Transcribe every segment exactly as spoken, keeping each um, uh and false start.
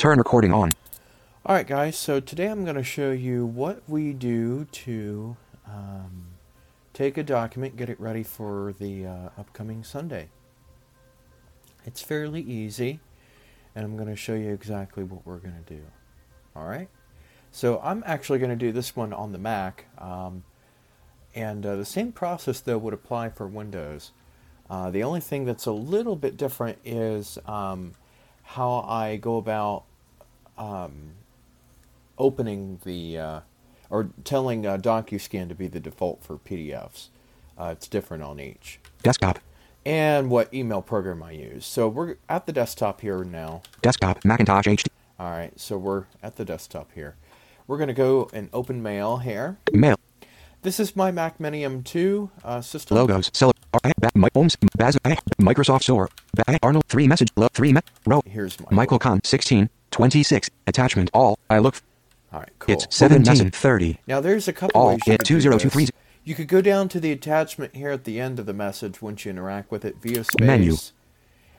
Turn recording on. All right, guys. So today I'm going to show you what we do to um, take a document, get it ready for the uh, upcoming Sunday. It's fairly easy, and I'm going to show you exactly what we're going to do. All right. So I'm actually going to do this one on the Mac, um, and uh, the same process though would apply for Windows. Uh, the only thing that's a little bit different is um, how I go about um, opening the uh, or telling uh, DocuScan to be the default for P D Fs. Uh, it's different on each desktop and what email program I use. So we're at the desktop here now. Desktop Macintosh H D. All right, so we're at the desktop here. We're going to go and open Mail here. Mail. This is my Mac Mini M two uh, system. Logos. Select. Microsoft Store. Arnold. Three message. Three. Row. Here's Michael Con. Sixteen. Twenty-six. Attachment. All. I look. All right. Cool. It's seventeen thirty. Now there's a couple ways you could do this. All. Two zero two three. You could go down to the attachment here at the end of the message once you interact with it via space. Menu.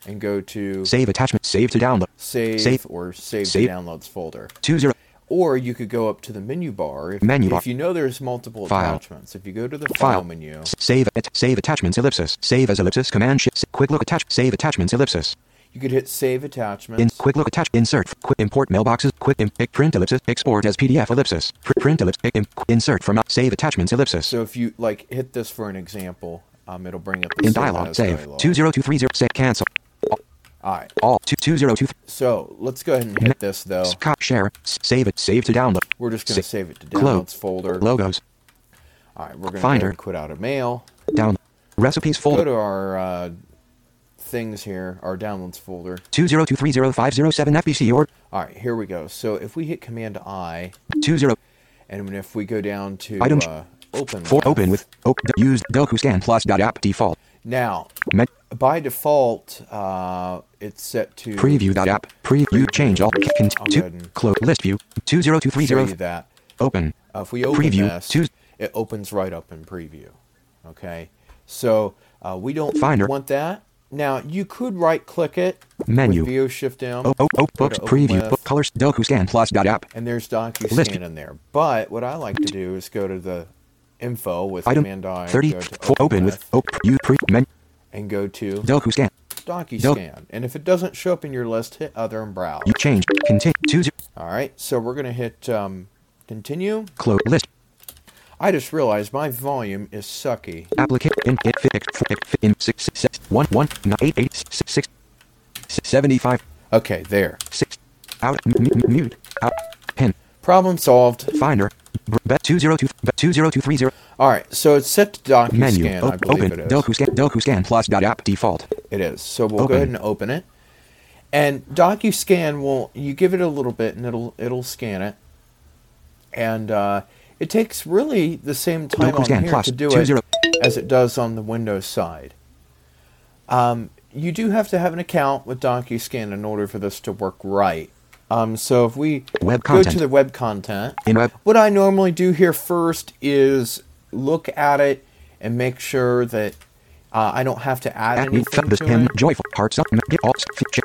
And go to save attachment. Save to download. Save. Save or save, save to downloads folder. Two zero. Or you could go up to the menu bar if, menu bar. if you know there's multiple file. attachments. If you go to the file, file menu, save it, save attachments ellipsis, save as ellipsis, command shift, quick look attach, save attachments ellipsis. You could hit save attachments. In quick look attach, insert, quick import mailboxes, quick import print ellipsis, export as P D F ellipsis, print ellipsis, imp, insert from save attachments ellipsis. So if you like hit this for an example, um, it'll bring up the in dialogue save dialogue. two zero two three zero save cancel. All right. All two two zero two. So let's go ahead and hit this though. Share. Save it. Save to download. We're just gonna save, save it to downloads folder. Logos. All right. We're gonna Finder. Go and quit out of Mail. Down. Recipes folder. Go to our uh, things here. Our downloads folder. Two zero two three zero five zero seven F B C org. All right. Here we go. So if we hit Command I. Two zero. And if we go down to item uh, open. For open with oh, use DocuScan Plus dot app default. Now. Med- By default, uh, it's set to preview that app. Preview change all. Can to close list view two zero two three zero. That open. Uh, if we open preview this, two. It opens right up in preview. Okay, so uh, we don't Finder. want that. Now you could right click it. Menu. View shift down. Oh, oh, oh books preview. Book colors. DocuScan Plus dot app. And there's DocuScan list. in there. But what I like to do is go to the info with item command I. Thirty. Open, open with oh you pre menu. And go to DocuScan. DocuScan. And if it doesn't show up in your list, hit Other and Browse. You change. Continue. Choose. All right. So we're going to hit um, Continue. Close list. I just realized my volume is sucky. Applicant in it fix in six six one one nine eight eight six six seventy five. Okay, there. Six. Out. Mute. Out. Pin. Problem solved. Finder. Bet two zero two bet two zero two three zero. All right, so it's set to DocuScan. Menu. Scan, o- I believe open. It is. DocuScan. DocuScan Plus dot app default. It is. So we'll open. go ahead and open it. And DocuScan will you give it a little bit and it'll it'll scan it. And uh, it takes really the same time DocuScan on here Plus to do two, zero. it as it does on the Windows side. Um, you do have to have an account with DocuScan in order for this to work right. Um, so if we web go content. to the web content, In web. what I normally do here first is look at it and make sure that uh, I don't have to add at anything to him, it. Joyful hearts up, get all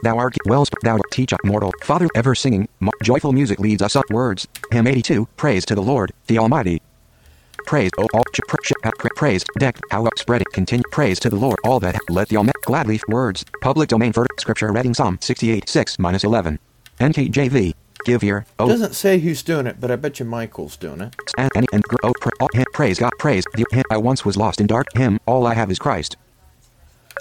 thou art wells, thou teach up mortal Father ever singing. Joyful music leads us up words. Hymn eighty-two. Praise to the Lord, the Almighty. Praise, oh all praise deck how up spread it continue praise to the Lord all that let the Almighty gladly words public domain for scripture reading Psalm sixty-eight six minus eleven. N K J V. Give here. Oh. Doesn't say who's doing it, but I bet you Michael's doing it. And, and, and oh, pra- oh, praise God, praise the him. I once was lost in dark him. All I have is Christ.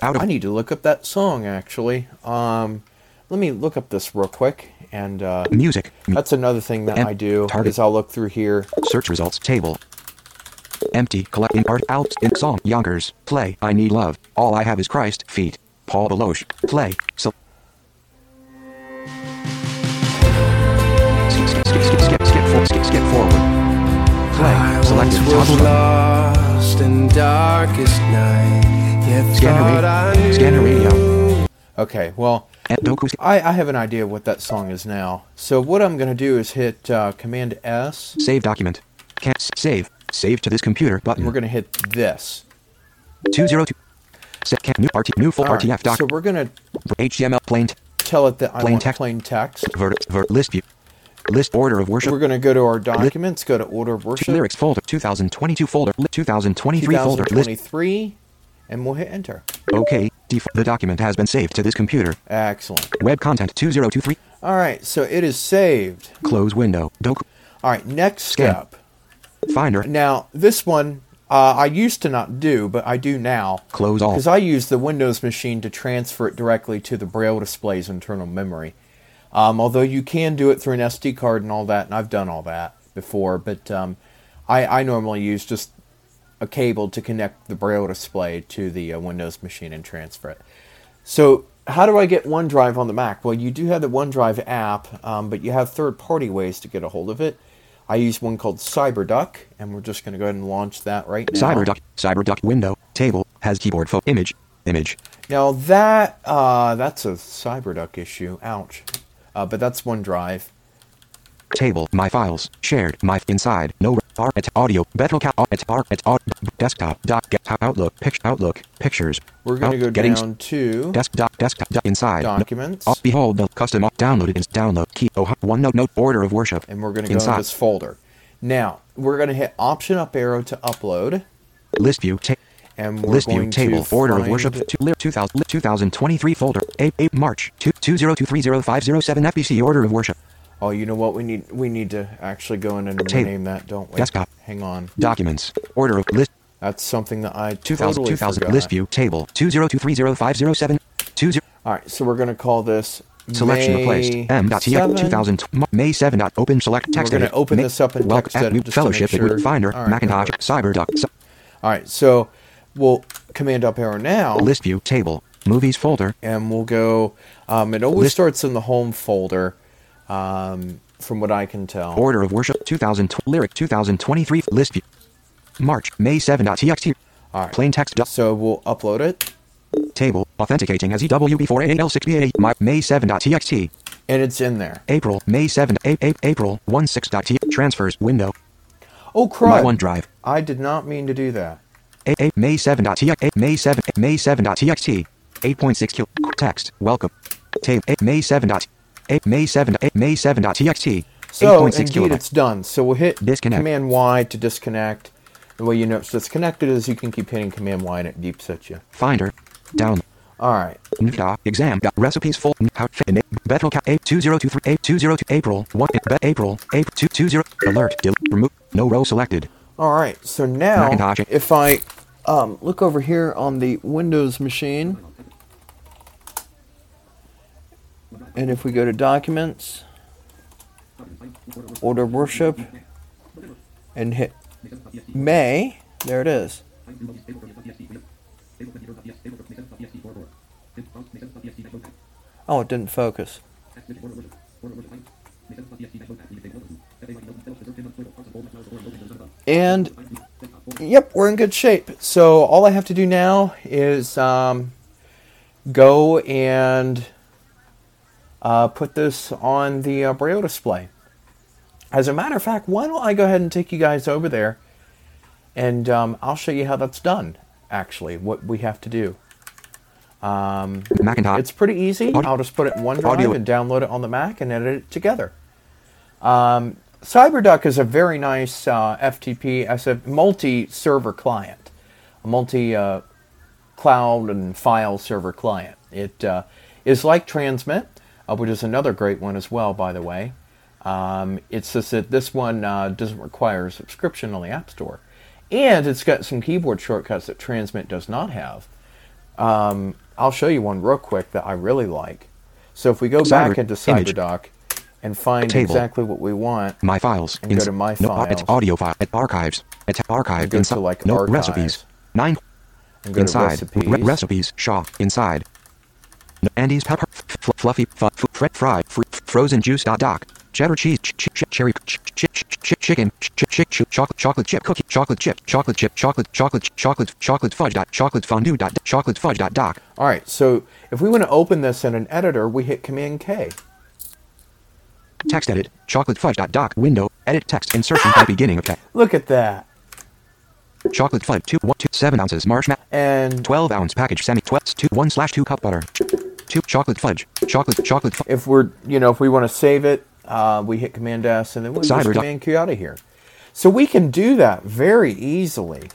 Out of- I need to look up that song actually. Um, let me look up this real quick. And uh, music. That's another thing that M- I do target. is I'll look through here. Search results table. Empty. Collect in art. Out in song. Yonkers. Play. I need love. All I have is Christ. Feet. Paul Beloche. Play. So. I once was lost in darkest night, yet thought I knew. Scanner radio. Okay, well, I, I have an idea what that song is now. So what I'm going to do is hit uh, Command S. Save document. Can't save. Save to this computer button. We're going to hit this. two zero two Set new R T New full R T F doc. So we're going to H T M L plain. tell it that I plain want text. plain text. Vert, vert, list view. List order of worship. We're going to go to our documents, go to order of worship. Lyrics folder, two thousand twenty-two folder, two thousand twenty-three folder, list. And we'll hit enter. Okay. Def- the document has been saved to this computer. Excellent. Web content two thousand twenty-three. All right. So it is saved. Close window. Doc- All right. Next step. Scan. Finder. Now, this one uh, I used to not do, but I do now. Close all. Because I use the Windows machine to transfer it directly to the Braille display's internal memory. Um, although you can do it through an S D card and all that, and I've done all that before, but um, I, I normally use just a cable to connect the Braille display to the uh, Windows machine and transfer it. So how do I get OneDrive on the Mac? Well, you do have the OneDrive app, um, but you have third-party ways to get a hold of it. I use one called Cyberduck, and we're just going to go ahead and launch that right now. Cyberduck, Cyberduck window, table, has keyboard, fo- image, image. Now that, uh, that's a Cyberduck issue, ouch. Uh, but that's OneDrive. Table, my files, shared, my inside, no, r at audio, better cat, at r at desktop, dot, get, outlook, picture, outlook, pictures. We're going to go getting down to desktop, desktop, inside, documents. Behold, the custom downloaded is download key, oh, one note, note, order of worship. And we're going to go to this folder. Now, we're going to hit option up arrow to upload. List view, ta- and we're list view table order of worship two thousand twenty-three folder eight March two zero two three zero five zero seven F B C order of worship. Oh, you know what we need? We need to actually go in and table. Rename that, don't we? Desktop. Hang on. Documents order of list. That's something that I totally forgot. List view table two zero two three zero five zero seven two zero. All right, so we're going to call this selection May replaced m.tf two thousand May seven. Open select text. We're going to open May, this up in text edit fellowship sure. With Finder right, Macintosh Cyberduck. All right, so. We'll command up arrow now. List view table movies folder, and we'll go. Um, it always list. Starts in the home folder, um, from what I can tell. Order of worship two thousand lyric two thousand twenty-three list view March May seven dot t x t. All right, plain text. So we'll upload it. Table authenticating as E W B four A L six B A my May seven dot t x t, and it's in there. April May seven a, a, April one six dot t transfers window. Oh crud! My OneDrive. I did not mean to do that. A May seven dot t x t May seven May seven dot t x t eight point six Q text welcome table May seven dot May seven May seven dot t x t so indeed it's done. So we'll hit disconnect. Command Y to disconnect. The way you know it's disconnected is you can keep hitting Command Y and it beeps at you. Finder down. All right. Exam recipes full how battle cat eight two zero two three eight two zero two April one April eight two two zero alert remove no row selected. All right, so now if I um, look over here on the Windows machine, and if we go to Documents, Order Worship, and hit May, there it is. Oh, it didn't focus. And, yep, we're in good shape. So all I have to do now is um, go and uh, put this on the uh, Braille display. As a matter of fact, why don't I go ahead and take you guys over there, and um, I'll show you how that's done, actually, what we have to do. Um, Macintosh. It's pretty easy. Audio. I'll just put it in OneDrive Audio. And download it on the Mac and edit it together. Um, Cyberduck is a very nice uh, F T P as a multi-server client, a multi-cloud uh, and file server client. It uh, is like Transmit, uh, which is another great one as well, by the way. Um, it's just that this one uh, doesn't require a subscription on the App Store. And it's got some keyboard shortcuts that Transmit does not have. Um, I'll show you one real quick that I really like. So if we go Cyber, back into Cyberduck, and find table. Exactly what we want. My files. And go to my no, files. It's audio file. At archives. At archive. Go to like no, archives. Recipes. Nine. And go inside. To recipes. Re- recipes. Shaw. Inside. No, Andy's pepper. F- fluffy. F- f- fry. F- frozen juice. Doc. Cheddar cheese. Ch- ch- cherry. Ch- ch- ch- ch- chicken. Ch- ch- ch- chocolate. Chocolate chip cookie. Chocolate chip. Chocolate chip. Chocolate. Chocolate. Chocolate. Chocolate fudge. Dot. Chocolate fondue. Dot. Chocolate fudge. Dot. Doc. All right. So if we want to open this in an editor, we hit Command K. Text edit, chocolate fudge dot doc window, edit text, insertion ah! By beginning of text. Look at that. Chocolate fudge, two, one, two, seven ounces marshmallow, and twelve ounce package, semi, twelve, two, one slash two cup butter, two, two chocolate fudge, chocolate, chocolate fudge. If we're, you know, if we want to save it, uh, we hit Command S and then we just Command Q out of here. So we can do that very easily.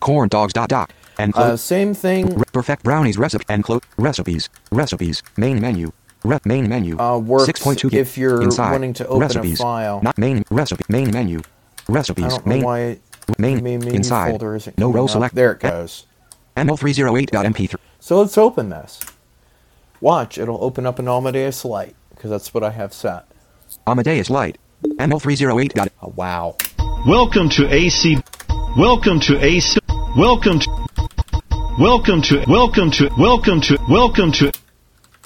Corn dogs dot doc. And uh, same thing. Perfect brownies recipe and close recipes, recipes, main menu. Rep main menu. Uh, works six point two if you're inside. Wanting to open recipes. A file. Not main recipe main menu. Recipes I don't know main why it, main menu inside. Folder isn't no row up. Select. There it goes. M O three oh eight dot M P three. So let's open this. Watch, it'll open up an Amadeus Lite because that's what I have set. Amadeus Lite. M O three oh eight. Oh, wow. Welcome to A C. Welcome to A C. Welcome to. Welcome to. Welcome to. Welcome to. Welcome to.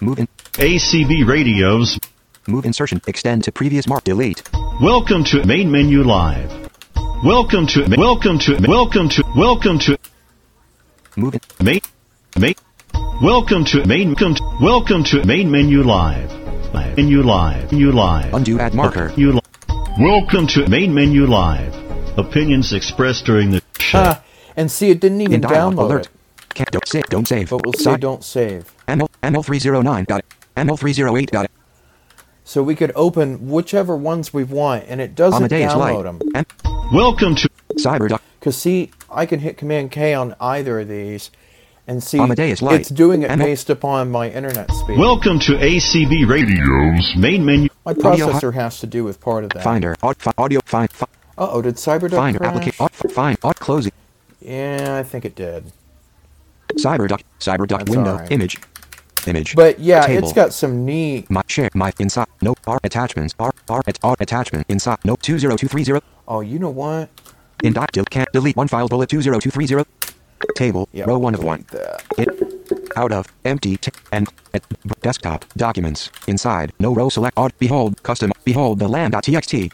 Move in. A C B radios. Move insertion. Extend to previous mark. Delete. Welcome to main menu live. Welcome to. Welcome to. Welcome to. Welcome to. Move in. Main. Main. Welcome to main. Welcome to, welcome to main menu live. Live. Menu live. Menu live. Undo add marker. You. Li- welcome to main menu live. Opinions expressed during the show. Uh, and see, it didn't even in download alert. It. Can't don't save. Don't save. But we'll say don't save. M O three oh nine. M O three oh eight. So we could open whichever ones we want, and it doesn't Amadeus download them. And welcome to Cyberduck. Because see, I can hit Command K on either of these, and see Amadeus Lite. It's doing it M- based upon my internet speed. Welcome to A C B Radio's main menu. My processor has to do with part of that. Finder, audio, find. Fi- uh oh, did Cyberduck Finder crash? Application, find, audio, closing. Yeah, I think it did. Cyberduck, Cyberduck That's window, right. image. Image. But yeah, table. It's got some neat. My share, my inside. No R attachments. R R at R attachment inside. No two zero two three zero. Oh, you know what? In dot del can't delete one file bullet two zero two three zero. Table yep, row one of one. It, out of empty t- and at desktop documents inside. No row select. Odd behold custom behold the lamb dot T X T.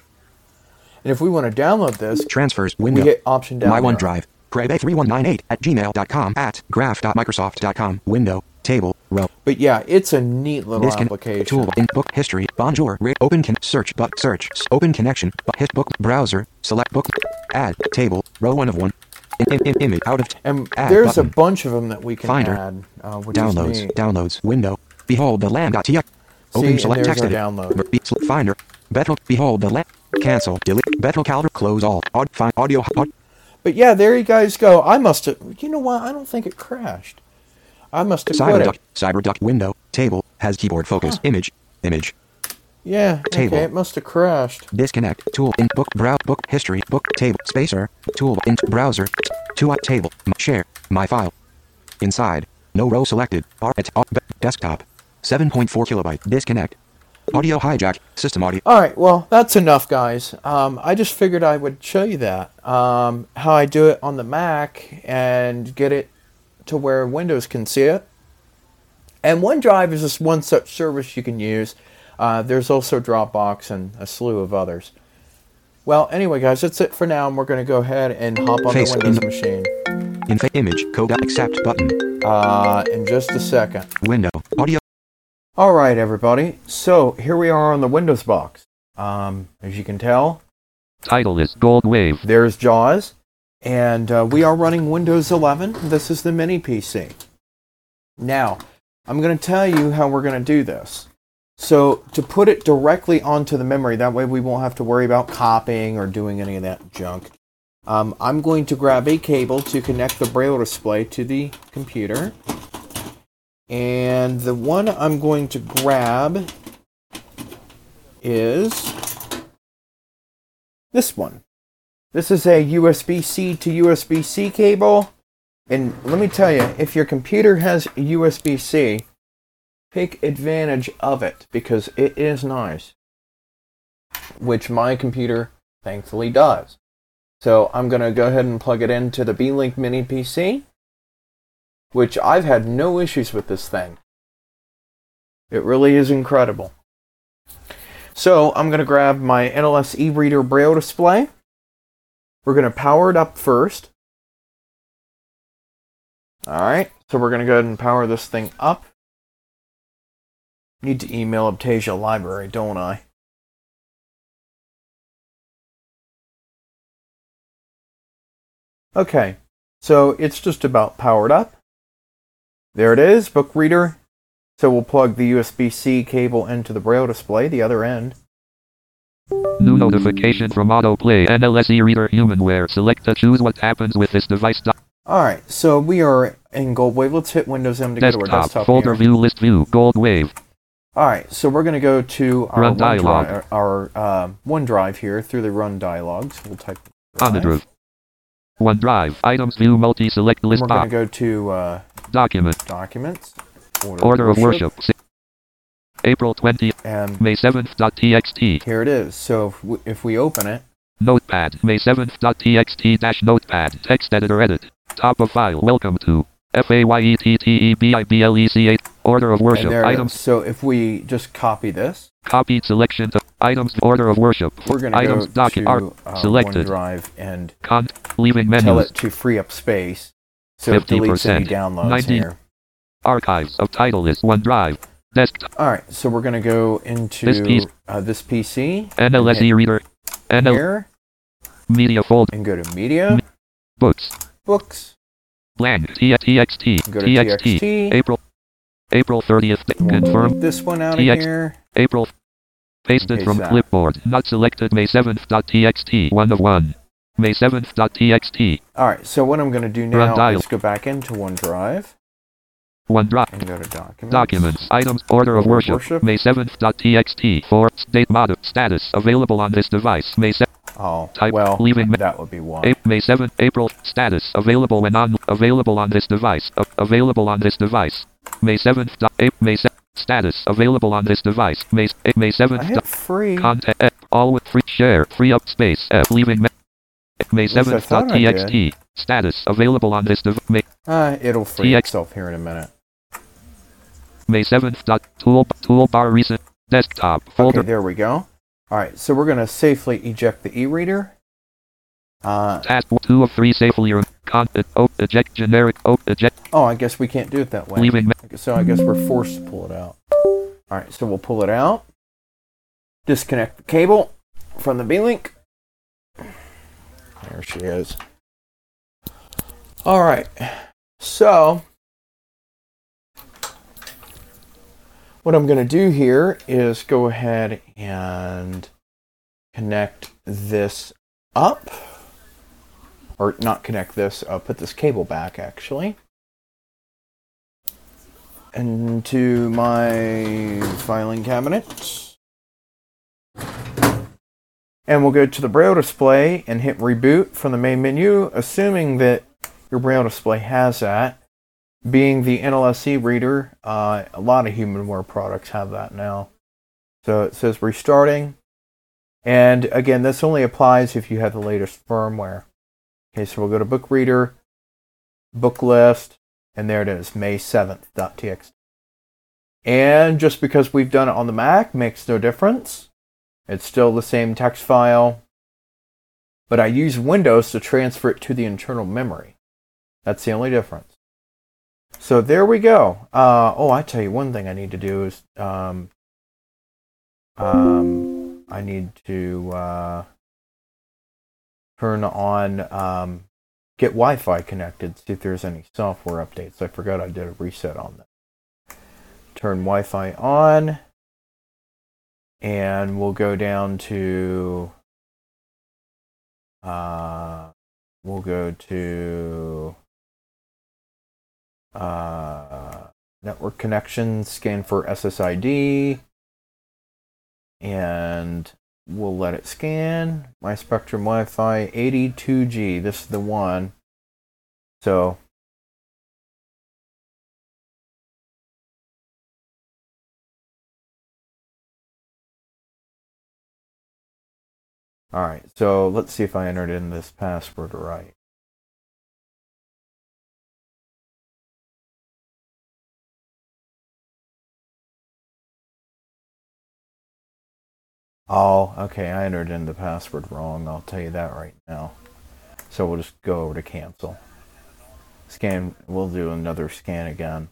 And if we want to download this, transfers window. We hit option down. My there. OneDrive. Prebe three one nine eight at gmail dot com at graph dot microsoft dot com window table row. But yeah, it's a neat little Discon- application. Tool in book history. Bonjour. Ra- open con- search but search. Open connection. But hit book browser. Select book. Add table row one of one. In, in, in, image out of. T- and there's button. A bunch of them that we can Finder. Add. Uh, which downloads. Is downloads window. Behold the lamb dot T X. Open select text edit. Download. Be- Finder. Betel. Behold the lamb. Cancel. Delete. Betel calendar. Close all. Odd. Find audio. Odd. But yeah, there you guys go. I must have. You know what? I don't think it crashed. I must have quit it. Cyberduck window table has keyboard focus huh. image image. Yeah. Table. Okay, it must have crashed. Disconnect tool in book browse book history book table spacer tool in browser two table share my file inside no row selected R at desktop seven point four kilobyte disconnect audio hijack system audio. All right, well that's enough, guys. Um, I just figured I would show you that um, how I do it on the Mac and get it. To where Windows can see it. And OneDrive is just one such service you can use. Uh, there's also Dropbox and a slew of others. Well, anyway, guys, that's it for now, and we're going to go ahead and hop on Face the Windows in, machine. In fa- image, code accept button. Uh, in just a second. Window, audio. All right, everybody. So here we are on the Windows box. Um, as you can tell. Title is GoldWave. There's JAWS. And uh, we are running Windows eleven. This is the mini P C. Now, I'm going to tell you how we're going to do this. So, to put it directly onto the memory, that way we won't have to worry about copying or doing any of that junk. Um, I'm going to grab a cable to connect the Braille display to the computer. And the one I'm going to grab is this one. This is a U S B C to U S B C cable, and let me tell you, if your computer has U S B C, take advantage of it, because it is nice, which my computer thankfully does. So I'm going to go ahead and plug it into the Belink Mini P C, which I've had no issues with this thing. It really is incredible. So I'm going to grab my N L S e-Reader Braille display. We're going to power it up first. Alright, so we're going to go ahead and power this thing up. Need to email Optasia Library, don't I? Okay, so it's just about powered up. There it is, book reader. So we'll plug the U S B C cable into the Braille display, the other end. New notification from autoplay, N L S e-Reader, HumanWare. Select to choose what happens with this device. Alright, so we are in GoldWave. Let's hit Windows M to desktop, go to our desktop folder here. View, list view, GoldWave. Alright, so we're going to go to our, run OneDrive, our uh, OneDrive here through the Run dialogue. So we'll type OneDrive. OneDrive, items view, multi-select list. We're going to go to uh, Document. Documents. Order, order of worship. worship. April twentieth and May seventh dot t x t. Here it is. So if we, if we open it. Notepad, May seventh dot t x t dash notepad. Text editor edit. Top of file. Welcome to F A Y E T T E B I B L E C A. Order of worship. Items. So if we just copy this. Copied selection to items. Order of worship. We're going to go docu- to uh, selected. OneDrive and Con- leaving menus. Tell it to free up space. So it deletes any downloads ninety here. Archives of title is OneDrive. Desktop. All right, so we're going to go into this, piece, uh, this P C. N L S e-Reader. N L- here. Media folder. And go to Media. Me- books. Books. Blank. T X T. Go to T X T. April. April thirtieth. We'll confirm. This one out of T X- here. April. Pasted Paste from that. Clipboard. Not selected. May seventh dot t x t. One of one. May seventh dot t x t. All right, so what I'm going to do now is go back into OneDrive. OneDrive. And go to documents. Documents. Items. Order of worship. worship. May seventh dot t x t. For state model. Status. Available on this device. May seventh. Oh. Type. Well, leaving. That would be one. A- May seventh. April. Status. Available when on. Available on this device. A- available on this device. May seventh. A- May seventh. Status. Available on this device. May. A- May seventh. I hit free. Content. F. All with free. Share. Free up space. F. Leaving. May, May seventh dot t x t. Status. Available on this device. Uh, it'll free T X- itself here in a minute. May seventh. Tool, toolbar recent desktop folder. Okay, there we go. All right, so we're going to safely eject the e-reader. Uh, Task two of three safely con- oh, eject generic oh, eject. Oh, I guess we can't do it that way. Leaving me- so I guess we're forced to pull it out. All right, so we'll pull it out. Disconnect the cable from the B-Link. There she is. All right, so what I'm going to do here is go ahead and connect this up, or not connect this, uh, put this cable back actually, into my filing cabinet. And we'll go to the Braille display and hit reboot from the main menu, assuming that your Braille display has that. Being the N L S E reader, uh, a lot of HumanWare products have that now. So it says restarting. And again, this only applies if you have the latest firmware. Okay, so we'll go to book reader, book list, and there it is, May seventh dot t x t. And just because we've done it on the Mac makes no difference. It's still the same text file. But I use Windows to transfer it to the internal memory. That's the only difference. So there we go. Uh, oh, I tell you one thing I need to do is um, um, I need to uh, turn on um, get Wi-Fi connected, see if there's any software updates. I forgot I did a reset on that. Turn Wi-Fi on, and we'll go down to uh, we'll go to Uh, network connection, scan for S S I D, and we'll let it scan. My Spectrum Wi-Fi eighty-two G, this is the one. So, all right, so let's see if I entered in this password right. Oh, okay, I entered in the password wrong. I'll tell you that right now. So we'll just go over to cancel. Scan, we'll do another scan again.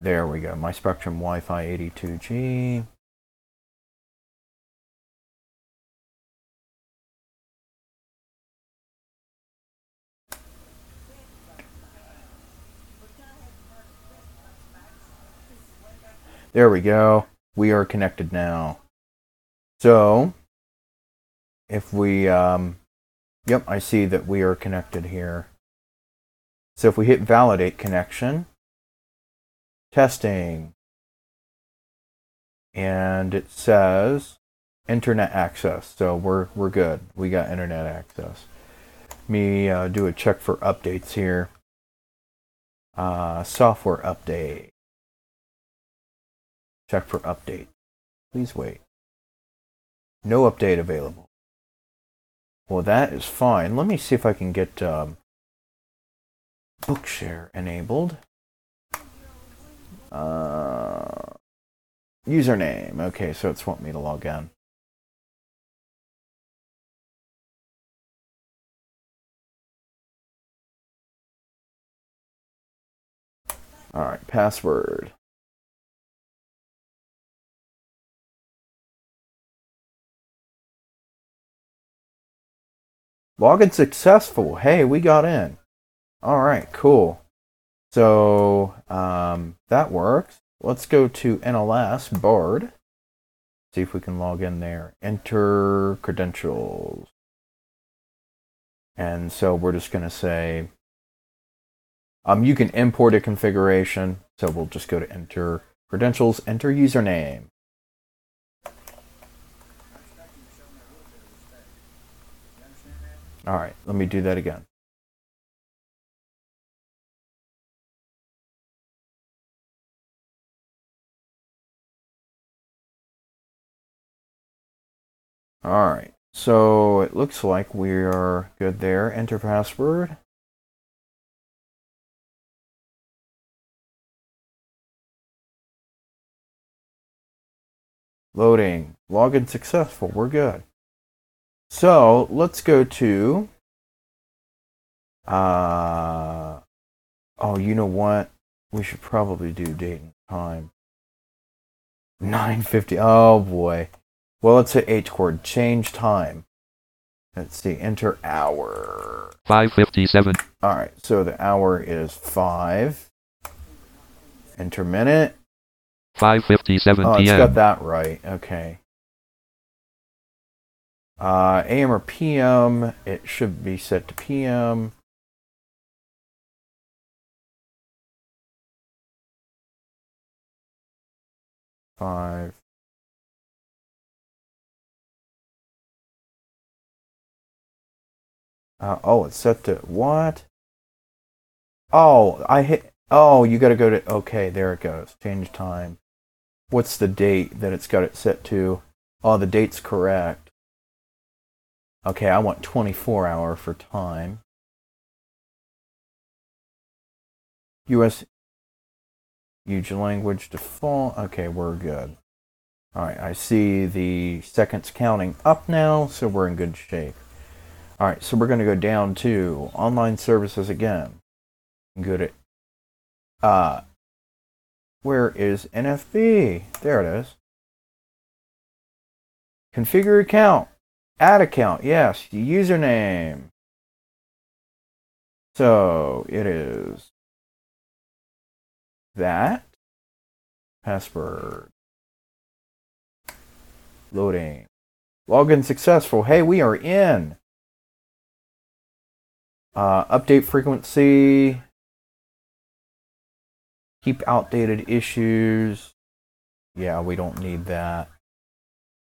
There we go, my Spectrum Wi-Fi eighty-two G. There we go. We are connected now. So, if we, um, yep, I see that we are connected here. So if we hit validate connection, testing, and it says internet access. So we're we're good. We got internet access. Let me uh, do a check for updates here. Uh, software update. Check for update. Please wait. No update available. Well, that is fine. Let me see if I can get um, Bookshare enabled. Uh, username. Okay, so it's wanting me to log in. All right, password. Login successful. Hey, we got in. All right, cool. So um, that works. Let's go to N L S BARD. See if we can log in there. Enter credentials. And so we're just going to say, um, you can import a configuration. So we'll just go to enter credentials, enter username. All right, let me do that again. All right, so it looks like we are good there. Enter password. Loading. Login successful. We're good. So let's go to, uh, oh, you know what? We should probably do date and time. nine fifty, oh boy. Well, let's hit H chord, change time. Let's see, enter hour. five fifty-seven. All right, so the hour is five. Enter minute. five fifty-seven p m. Oh, it's got that right, okay. Uh, A M or P M, it should be set to P M. Five. Uh, oh, it's set to what? Oh, I hit, oh, you gotta go to, okay, there it goes. Change time. What's the date that it's got it set to? Oh, the date's correct. Okay, I want twenty-four hour for time. U S huge language default. Okay, we're good. All right, I see the seconds counting up now, so we're in good shape. All right, so we're going to go down to online services again. Go to, uh, where is N F B? There it is. Configure account. Add account, yes, username. So it is that password. Loading. Login successful. Hey, we are in. Uh, update frequency. Keep outdated issues. Yeah, we don't need that.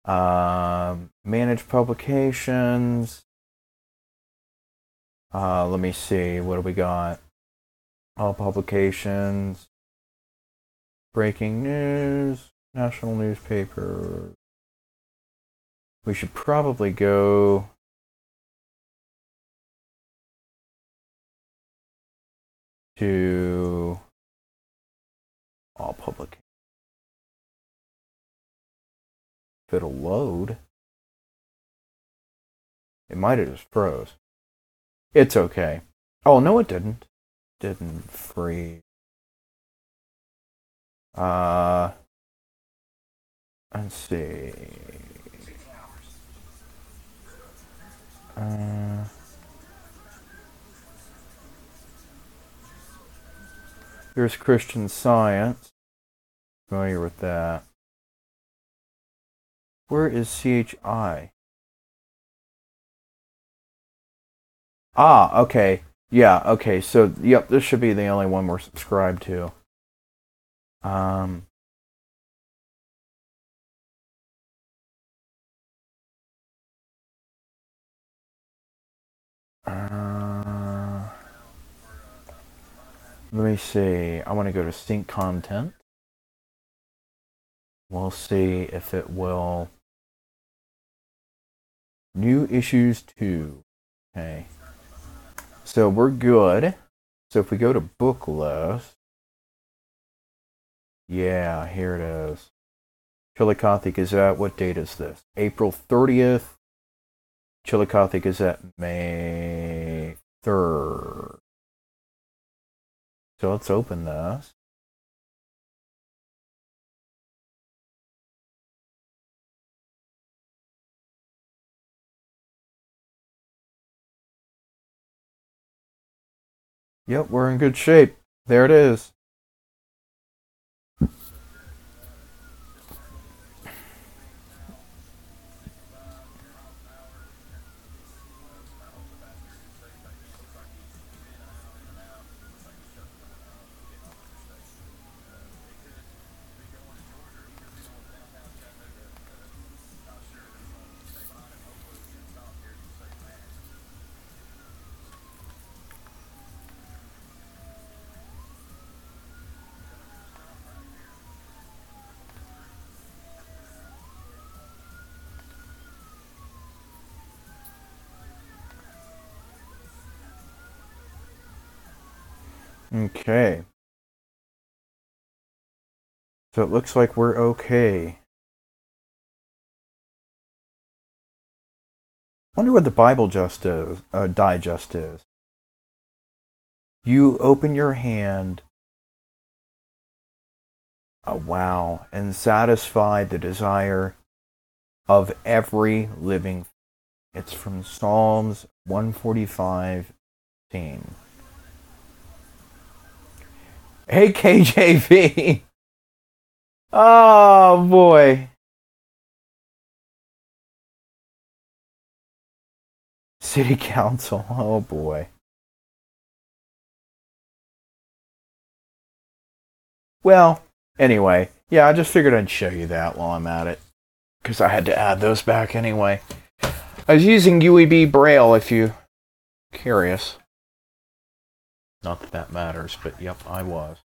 Uh, manage publications. Uh, let me see. What do we got? All publications. Breaking news. National newspaper. We should probably go. To. All publications. If it'll load. It might have just froze. It's okay. Oh, no, it didn't. Didn't freeze. Uh, let's see. Uh, here's Christian Science. familiar with that. Where is C H I? Ah, okay. Yeah, okay. So, yep, this should be the only one we're subscribed to. Um... Uh, let me see. I want to go to sync content. We'll see if it will. New issues two. Okay. So we're good. So if we go to book list. Yeah, here it is. Chillicothe Gazette. What date is this? April thirtieth. Chillicothe Gazette, May third. So let's open this. Yep, we're in good shape. There it is. Okay, so it looks like we're okay. Wonder what the Bible just is, uh, digest is. You open your hand, oh, wow, and satisfy the desire of every living. It's from Psalms one forty-five, fifteen. Hey, K J V! Oh, boy. City Council. Oh, boy. Well, anyway. Yeah, I just figured I'd show you that while I'm at it. Because I had to add those back anyway. I was using U E B Braille, if you're curious. Not that that matters, but yep, I was.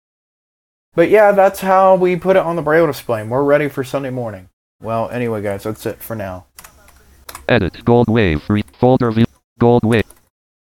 But yeah, that's how we put it on the Braille display. We're ready for Sunday morning. Well, anyway, guys, that's it for now. Edit. GoldWave. Folder view. GoldWave.